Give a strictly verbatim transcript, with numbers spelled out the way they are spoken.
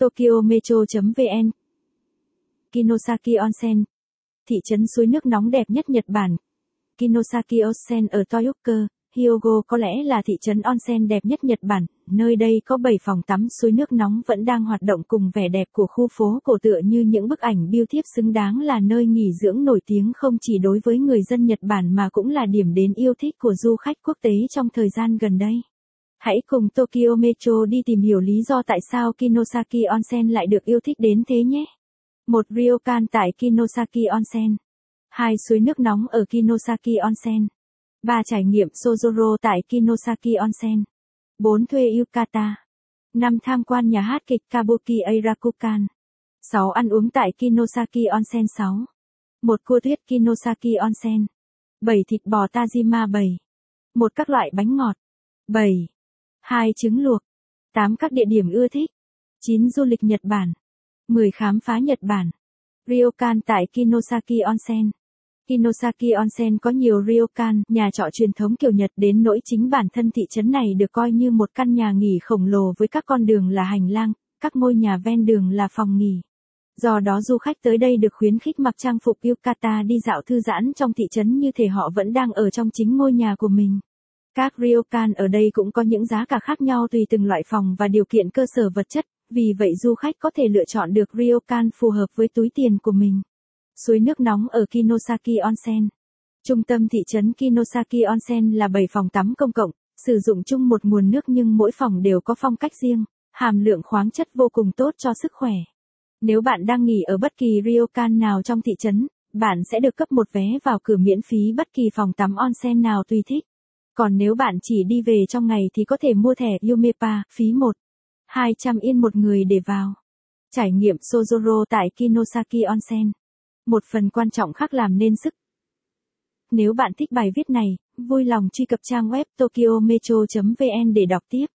Tokyo Metro chấm vn Kinosaki Onsen, thị trấn suối nước nóng đẹp nhất Nhật Bản. Kinosaki Onsen ở Toyooka, Hyogo có lẽ là thị trấn onsen đẹp nhất Nhật Bản, nơi đây có bảy phòng tắm suối nước nóng vẫn đang hoạt động cùng vẻ đẹp của khu phố cổ tựa như những bức ảnh bưu thiếp xứng đáng là nơi nghỉ dưỡng nổi tiếng không chỉ đối với người dân Nhật Bản mà cũng là điểm đến yêu thích của du khách quốc tế trong thời gian gần đây. Hãy cùng Tokyo Metro đi tìm hiểu lý do tại sao Kinosaki Onsen lại được yêu thích đến thế nhé. một Ryokan tại Kinosaki Onsen. hai Suối nước nóng ở Kinosaki Onsen. ba Trải nghiệm Sojoro tại Kinosaki Onsen. bốn Thuê Yukata. năm Tham quan nhà hát kịch Kabuki Airakukan. sáu Ăn uống tại Kinosaki Onsen. sáu một Cua tuyết Kinosaki Onsen. bảy Thịt bò Tajima. bảy một Các loại bánh ngọt. bảy hai Trứng luộc. tám Các địa điểm ưa thích. chín Du lịch Nhật Bản. mười Khám phá Nhật Bản. Ryokan tại Kinosaki Onsen. Kinosaki Onsen có nhiều ryokan, nhà trọ truyền thống kiểu Nhật đến nỗi chính bản thân thị trấn này được coi như một căn nhà nghỉ khổng lồ với các con đường là hành lang, các ngôi nhà ven đường là phòng nghỉ. Do đó du khách tới đây được khuyến khích mặc trang phục yukata đi dạo thư giãn trong thị trấn như thể họ vẫn đang ở trong chính ngôi nhà của mình. Các ryokan ở đây cũng có những giá cả khác nhau tùy từng loại phòng và điều kiện cơ sở vật chất, vì vậy du khách có thể lựa chọn được ryokan phù hợp với túi tiền của mình. Suối nước nóng ở Kinosaki Onsen. Trung tâm thị trấn Kinosaki Onsen là bảy phòng tắm công cộng, sử dụng chung một nguồn nước nhưng mỗi phòng đều có phong cách riêng, hàm lượng khoáng chất vô cùng tốt cho sức khỏe. Nếu bạn đang nghỉ ở bất kỳ ryokan nào trong thị trấn, bạn sẽ được cấp một vé vào cửa miễn phí bất kỳ phòng tắm onsen nào tùy thích. Còn nếu bạn chỉ đi về trong ngày thì có thể mua thẻ Yumepa, phí một nghìn hai trăm yên một người để vào. Trải nghiệm Sojoro tại Kinosaki Onsen. Một phần quan trọng khác làm nên sức. Nếu bạn thích bài viết này, vui lòng truy cập trang web tokyo metro chấm vn để đọc tiếp.